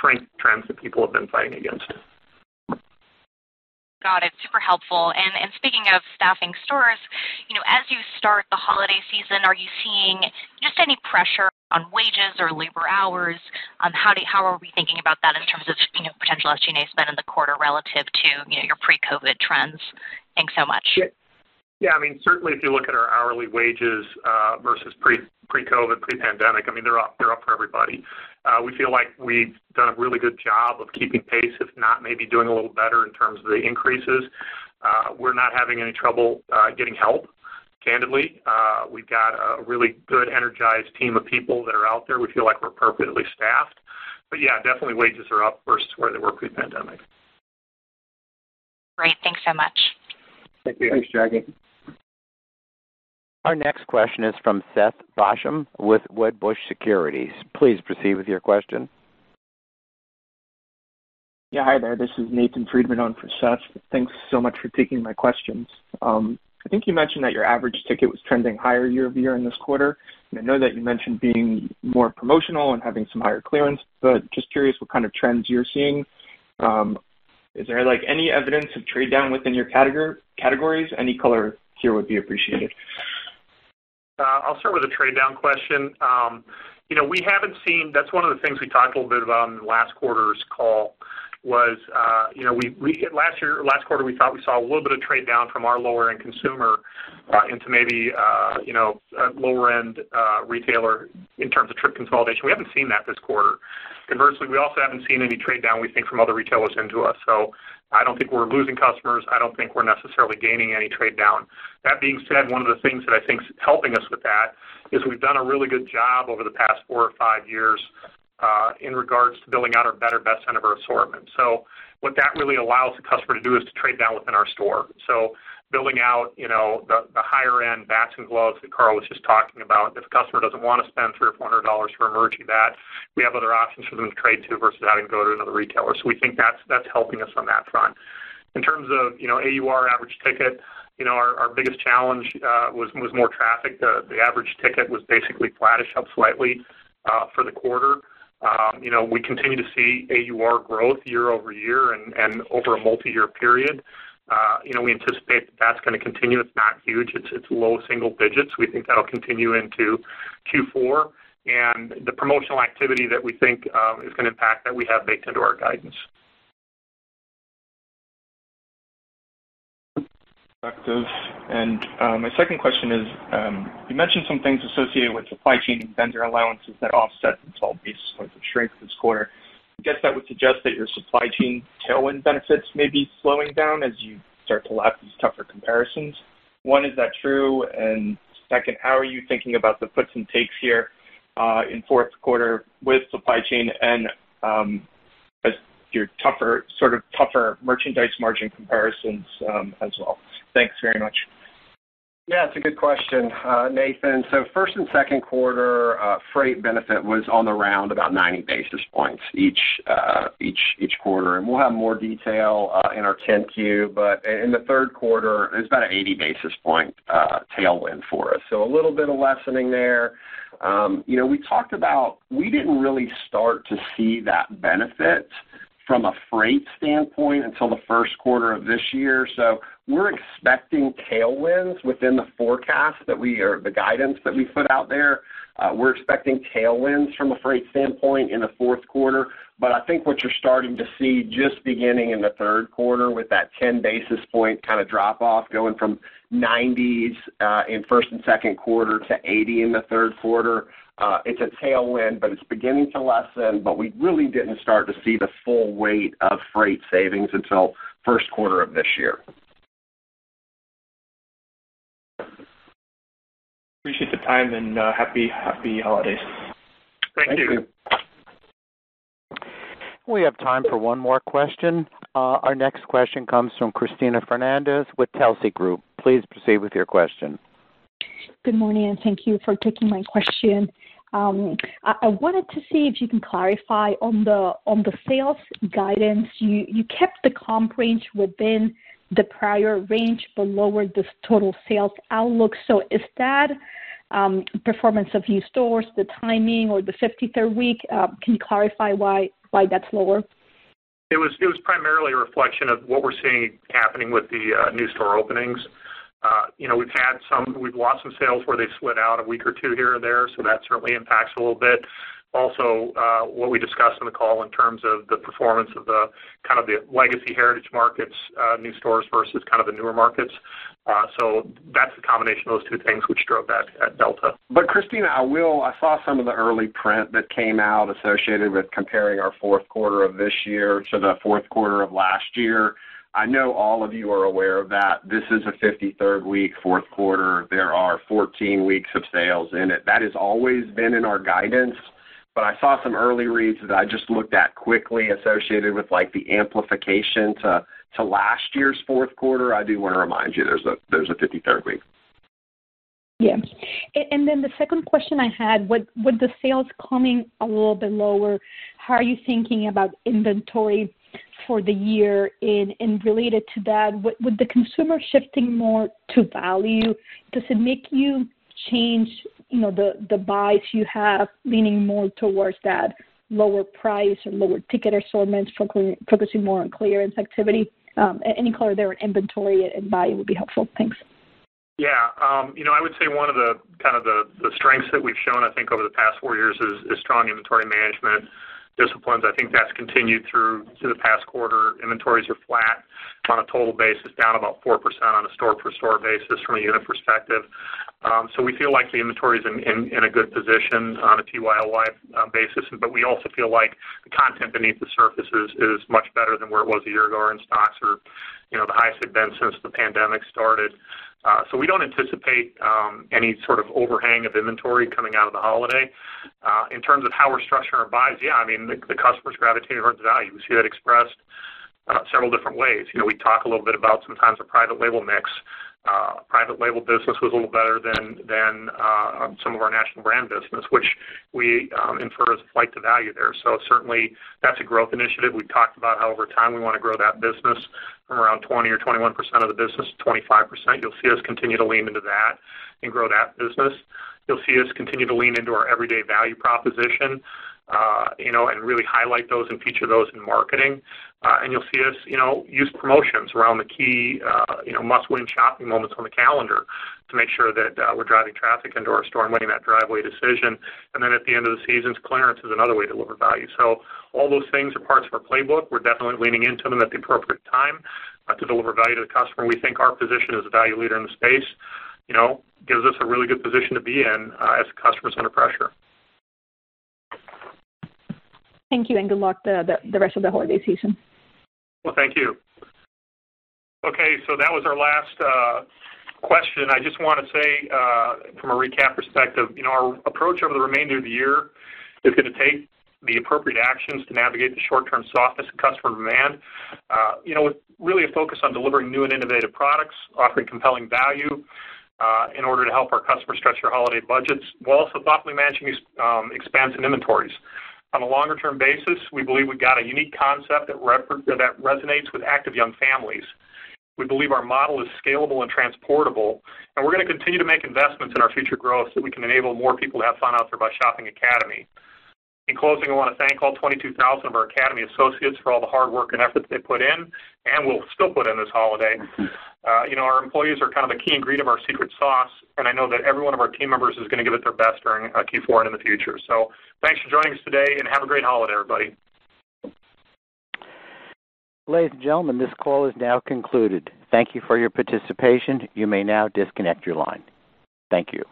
shrink trends that people have been fighting against. Got it. Super helpful. And speaking of staffing stores, you know, as you start the holiday season, are you seeing just any pressure on wages or labor hours? How are we thinking about that in terms of, you know, potential SG&A spend in the quarter relative to, you know, your pre-COVID trends? Thanks so much. Yeah. Yeah, I mean, certainly if you look at our hourly wages versus pre-COVID, pre-pandemic, I mean, they're up for everybody. We feel like we've done a really good job of keeping pace, if not maybe doing a little better in terms of the increases. We're not having any trouble getting help, candidly. We've got a really good, energized team of people that are out there. We feel like we're appropriately staffed. But, yeah, definitely wages are up versus where they were pre-pandemic. Great. Thanks so much. Thank you. Thanks, Jackie. Our next question is from Seth Basham with Wedbush Securities. Please proceed with your question. Yeah, hi there. This is Nathan Friedman on for Seth. Thanks so much for taking my questions. I think you mentioned that your average ticket was trending higher year over year in this quarter. And I know that you mentioned being more promotional and having some higher clearance, but just curious what kind of trends you're seeing. Is there like any evidence of trade down within your categories? Any color here would be appreciated. I'll start with a trade-down question. You know, we haven't seen – that's one of the things we talked a little bit about in last quarter's call was, you know, last quarter we thought we saw a little bit of trade-down from our lower-end consumer into maybe, you know, a lower-end retailer in terms of trip consolidation. We haven't seen that this quarter. Conversely, we also haven't seen any trade-down, we think, from other retailers into us. So I don't think we're losing customers. I don't think we're necessarily gaining any trade down. That being said, one of the things that I think is helping us with that is we've done a really good job over the past 4 or 5 years in regards to building out our better, best end of our assortment. So what that really allows the customer to do is to trade down within our store. So building out, you know, the higher-end bats and gloves that Carl was just talking about. If a customer doesn't want to spend $300 or $400 for a Marucci bat, we have other options for them to trade to versus having to go to another retailer. So we think that's helping us on that front. In terms of, you know, AUR, average ticket, you know, our biggest challenge was more traffic. The average ticket was basically flattish, up slightly for the quarter. You know, we continue to see AUR growth year over year and over a multi-year period. You know, we anticipate that's going to continue. It's not huge. It's low single digits. We think that'll continue into Q4. And the promotional activity that we think is going to impact that we have baked into our guidance. Effective. And my second question is, you mentioned some things associated with supply chain and vendor allowances that offset the 12 basis points of shrink this quarter. I guess that would suggest that your supply chain tailwind benefits may be slowing down as you start to lap these tougher comparisons. One, is that true? And second, how are you thinking about the puts and takes here in fourth quarter with supply chain and as your tougher merchandise margin comparisons as well? Thanks very much. Yeah, it's a good question, Nathan. So first and second quarter freight benefit was on the round about 90 basis points each quarter, and we'll have more detail in our 10Q. But in the third quarter, it's about an 80 basis point tailwind for us. So a little bit of lessening there. You know, we talked about we didn't really start to see that benefit from a freight standpoint until the first quarter of this year. So we're expecting tailwinds within the forecast that we or the guidance that we put out there. We're expecting tailwinds from a freight standpoint in the fourth quarter. But I think what you're starting to see just beginning in the third quarter with that 10 basis point kind of drop off going from 90s in first and second quarter to 80 in the third quarter. It's a tailwind, but it's beginning to lessen, but we really didn't start to see the full weight of freight savings until first quarter of this year. Appreciate the time, and happy holidays. Thank you. We have time for one more question. Our next question comes from Christina Fernandez with Telsey Group. Please proceed with your question. Good morning, and thank you for taking my question. I wanted to see if you can clarify on the sales guidance. You kept the comp range within the prior range, but lowered the total sales outlook. So is that performance of new stores, the timing, or the 53rd week? Can you clarify why that's lower? It was primarily a reflection of what we're seeing happening with the new store openings. We've lost some sales where they've slid out a week or two here or there, so that certainly impacts a little bit. Also, what we discussed in the call in terms of the performance of the kind of the legacy heritage markets, new stores versus kind of the newer markets. So that's the combination of those two things which drove that delta. But Christina, I saw some of the early print that came out associated with comparing our fourth quarter of this year to the fourth quarter of last year. I know all of you are aware of that. This is a 53rd week, fourth quarter. There are 14 weeks of sales in it. That has always been in our guidance, but I saw some early reads that I just looked at quickly associated with like the amplification to last year's fourth quarter. I do want to remind you there's a 53rd week. Yeah. And then the second question I had, with the sales coming a little bit lower, how are you thinking about inventory for the year? And related to that, with the consumer shifting more to value, does it make you change, you know, the buys you have, leaning more towards that lower price or lower ticket assortments, focusing more on clearance activity? Any color there in inventory and buying would be helpful. Thanks. Yeah, I would say one of the kind of the strengths that we've shown, I think, over the past 4 years is strong inventory management disciplines. I think that's continued through the past quarter. Inventories are flat on a total basis, down about 4% on a store-per-store basis from a unit perspective. So we feel like the inventory is in a good position on a TYLI basis, but we also feel like the content beneath the surface is much better than where it was a year ago. Our in-stocks are, the highest they've been since the pandemic started. So we don't anticipate any sort of overhang of inventory coming out of the holiday. In terms of how we're structuring our buys, the customers gravitating towards value. We see that expressed several different ways. We talk a little bit about sometimes a private label mix. Private label business was a little better than some of our national brand business, which we infer as a flight to value there. So certainly that's a growth initiative. We've talked about how over time we want to grow that business from around 20 or 21% of the business to 25%. You'll see us continue to lean into that and grow that business. You'll see us continue to lean into our everyday value proposition, and really highlight those and feature those in marketing. And you'll see us, use promotions around the key, must-win shopping moments on the calendar to make sure that we're driving traffic into our store and winning that driveway decision. And then at the end of the seasons, clearance is another way to deliver value. So all those things are parts of our playbook. We're definitely leaning into them at the appropriate time to deliver value to the customer. We think our position as a value leader in the space, gives us a really good position to be in as the customer's under pressure. Thank you, and good luck the rest of the holiday season. Well, thank you. Okay, so that was our last question. I just want to say, from a recap perspective, our approach over the remainder of the year is going to take the appropriate actions to navigate the short-term softness in customer demand, with really a focus on delivering new and innovative products, offering compelling value, in order to help our customers stretch their holiday budgets, while also thoughtfully managing expense and inventories. On a longer-term basis, we believe we've got a unique concept that resonates with active young families. We believe our model is scalable and transportable, and we're going to continue to make investments in our future growth so we can enable more people to have fun out there by shopping Academy. In closing, I want to thank all 22,000 of our Academy associates for all the hard work and effort that they put in, and will still put in this holiday. Our employees are kind of a key ingredient of our secret sauce, and I know that every one of our team members is going to give it their best during Q4 and in the future. So thanks for joining us today, and have a great holiday, everybody. Ladies and gentlemen, this call is now concluded. Thank you for your participation. You may now disconnect your line. Thank you.